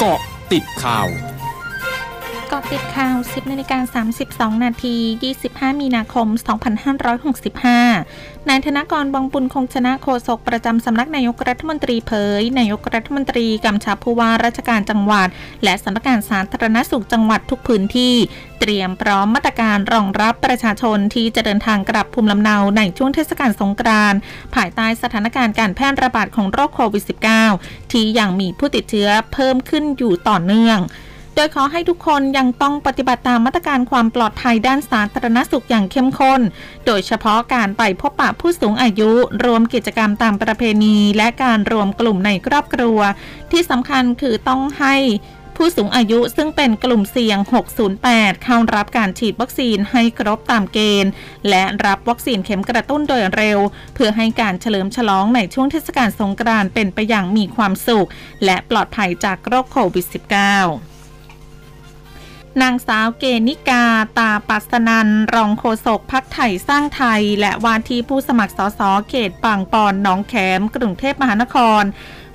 เกาะติดข่าว10 นาฬิกา 32 นาที 25 มีนาคม 2565 นายธนกร บองบุญคงชนะโฆษกประจำสำนักนายกรัฐมนตรีเผยนายกรัฐมนตรีกำชับผู้ว่าราชการจังหวัดและสำนักงานสาธารณสุขจังหวัดทุกพื้นที่เตรียมพร้อมมาตรการรองรับประชาชนที่จะเดินทางกลับภูมิลำเนาในช่วงเทศกาลสงกรานต์ภายใต้สถานการณ์การแพร่ระบาดของโรคโควิด -19 ที่ยังมีผู้ติดเชื้อเพิ่มขึ้นอยู่ต่อเนื่องโดยขอให้ทุกคนยังต้องปฏิบัติตามมาตรการความปลอดภัยด้านสาธารณสุขอย่างเข้มข้นโดยเฉพาะการไปพบปะผู้สูงอายุรวมกิจกรรมตามประเพณีและการรวมกลุ่มในครอบครัวที่สำคัญคือต้องให้ผู้สูงอายุซึ่งเป็นกลุ่มเสี่ยง 608 เข้ารับการฉีดวัคซีนให้ครบตามเกณฑ์และรับวัคซีนเข็มกระตุ้นโดยเร็วเพื่อให้การเฉลิมฉลองในช่วงเทศกาลสงกรานต์เป็นไปอย่างมีความสุขและปลอดภัยจากโรคโควิด -19นางสาวเกนิกาตาปัสนันรองโฆษกพรรคไทยสร้างไทยและว่าที่ผู้สมัครสสเขตบางปอนหนองแขมกรุงเทพมหานคร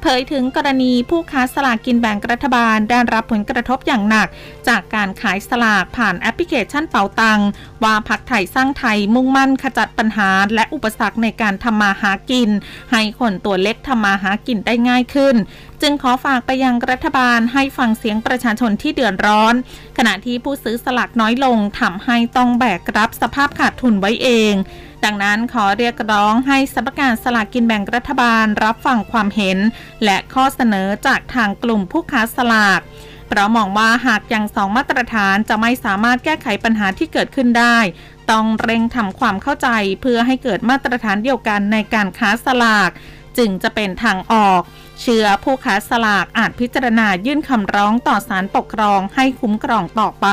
เผยถึงกรณีผู้ค้าสลากกินแบ่งรัฐบาลได้รับผลกระทบอย่างหนักจากการขายสลากผ่านแอปพลิเคชันเป๋าตังว่าพรรคไทยสร้างไทยมุ่งมั่นขจัดปัญหาและอุปสรรคในการทำมาหากินให้คนตัวเล็กทำมาหากินได้ง่ายขึ้นจึงขอฝากไปยังรัฐบาลให้ฟังเสียงประชาชนที่เดือดร้อนขณะที่ผู้ซื้อสลากน้อยลงทำให้ต้องแบกรับสภาพขาดทุนไว้เองดังนั้นขอเรียกร้องให้สำนักงานสลากกินแบ่งรัฐบาลรับฟังความเห็นและข้อเสนอจากทางกลุ่มผู้ค้าสลากเพราะมองว่าหากยังสองมาตรฐานจะไม่สามารถแก้ไขปัญหาที่เกิดขึ้นได้ต้องเร่งทำความเข้าใจเพื่อให้เกิดมาตรฐานเดียวกันในการค้าสลากจึงจะเป็นทางออกเชื่อผู้ค้าสลากอาจพิจารณายื่นคำร้องต่อศาลปกครองให้คุ้มครองต่อไป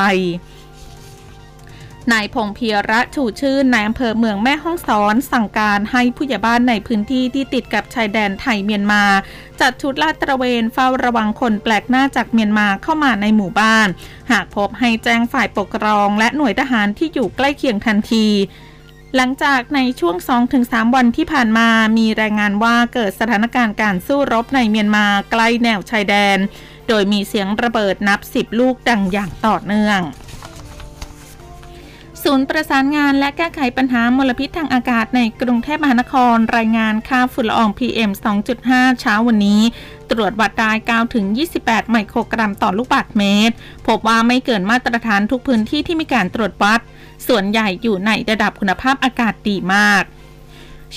นายพงษ์เพียระชูชื่นนายอำเภอเมืองแม่ฮ่องสอนสั่งการให้ผู้ใหญ่บ้านในพื้นที่ที่ติดกับชายแดนไทยเมียนมาจัดชุดลาดตระเวนเฝ้าระวังคนแปลกหน้าจากเมียนมาเข้ามาในหมู่บ้านหากพบให้แจ้งฝ่ายปกครองและหน่วยทหารที่อยู่ใกล้เคียงทันทีหลังจากในช่วง 2-3 วันที่ผ่านมามีรายงานว่าเกิดสถานการณ์การสู้รบในเมียนมาใกล้แนวชายแดนโดยมีเสียงระเบิดนับ10ลูกดังอย่างต่อเนื่องศูนย์ประสานงานและแก้ไขปัญหามลพิษทางอากาศในกรุงเทพมหานครรายงานค่าฝุ่นละออง PM 2.5 เช้าวันนี้ตรวจวัดได้ 9-28 ไมโครกรัมต่อลูกบาศก์เมตรพบว่าไม่เกินมาตรฐานทุกพื้นที่ที่มีการตรวจวัดส่วนใหญ่อยู่ในระดับคุณภาพอากาศดีมาก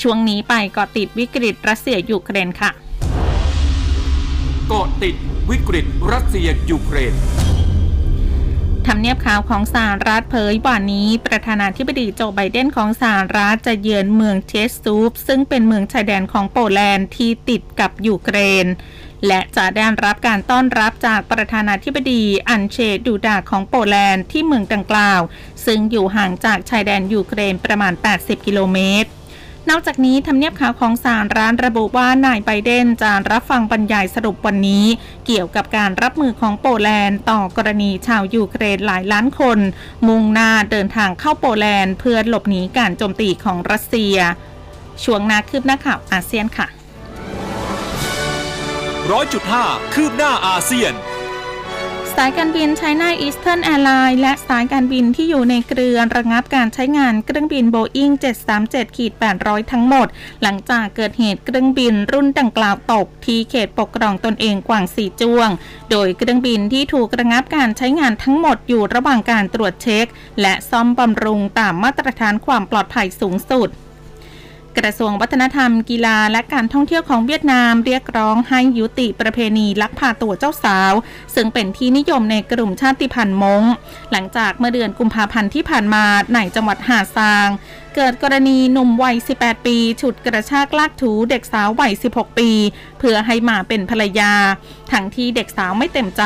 ช่วงนี้ไปเกาะติดวิกฤตรัสเซียยูเครนค่ะเกาะติดวิกฤตรัสเซียยูเครนทำเนียบข่าวของสหรัฐเผยวันนี้ประธานาธิบดีโจไบเดนของสหรัฐจะเยือนเมืองเชสซูฟซึ่งเป็นเมืองชายแดนของโปแลนด์ที่ติดกับยูเครนและจะได้รับการต้อนรับจากประธานาธิบดีอันเชดูดาของโปแลนด์ที่เมืองดังกล่าวซึ่งอยู่ห่างจากชายแดนยูเครนประมาณ 80 กิโลเมตรนอกจากนี้ทำเนียบข่าวของสหรัฐระบุว่านายไบเดนจะรับฟังบรรยายสรุปวันนี้เกี่ยวกับการรับมือของโปแลนด์ต่อกรณีชาวยูเครนหลายล้านคนมุ่งหน้าเดินทางเข้าโปแลนด์เพื่อหลบหนีการโจมตีของรัสเซียช่วงนาคืบหน้าข่าวอาเซียนค่ะ 100.5 คืบหน้าอาเซียนสายการบิน China Eastern Airlines และสายการบินที่อยู่ในเครือระงับการใช้งานเครื่องบิน Boeing 737-800 ทั้งหมดหลังจากเกิดเหตุเครื่องบินรุ่นดังกล่าวตกที่เขตปกครองตนเองกวางซีจ้วงโดยเครื่องบินที่ถูกระงับการใช้งานทั้งหมดอยู่ระหว่างการตรวจเช็คและซ่อมบำรุงตามมาตรฐานความปลอดภัยสูงสุดกระทรวงวัฒนธรรมกีฬาและการท่องเที่ยวของเวียดนามเรียกร้องให้ยุติประเพณีลักพาตัวเจ้าสาวซึ่งเป็นที่นิยมในกลุ่มชาติพันธุ์ม้งหลังจากเมื่อเดือนกุมภาพันธ์ที่ผ่านมาในจังหวัดหาดทรายเกิดกรณีหนุ่มวัย18 ปีฉุดกระชากลากถูเด็กสาววัย16 ปีเพื่อให้มาเป็นภรรยาทั้งที่เด็กสาวไม่เต็มใจ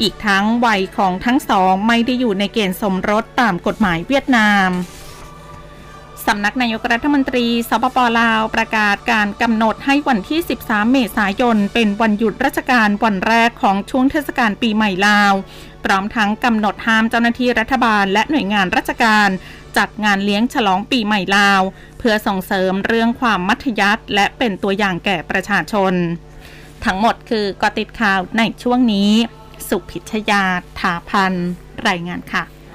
อีกทั้งวัยของทั้งสองไม่ได้อยู่ในเกณฑ์สมรสตามกฎหมายเวียดนามสำนักนายกรัฐมนตรีสปป.ลาวประกาศการกำหนดให้วันที่ 13 เมษายนเป็นวันหยุดราชการวันแรกของช่วงเทศกาลปีใหม่ลาวพร้อมทั้งกำหนดห้ามเจ้าหน้าที่รัฐบาลและหน่วยงานราชการจัดงานเลี้ยงฉลองปีใหม่ลาวเพื่อส่งเสริมเรื่องความมัธยัสถ์และเป็นตัวอย่างแก่ประชาชน ทั้งหมดคือเกาะติดข่าวในช่วงนี้สุพิชญาถาพันรายงานค่ะ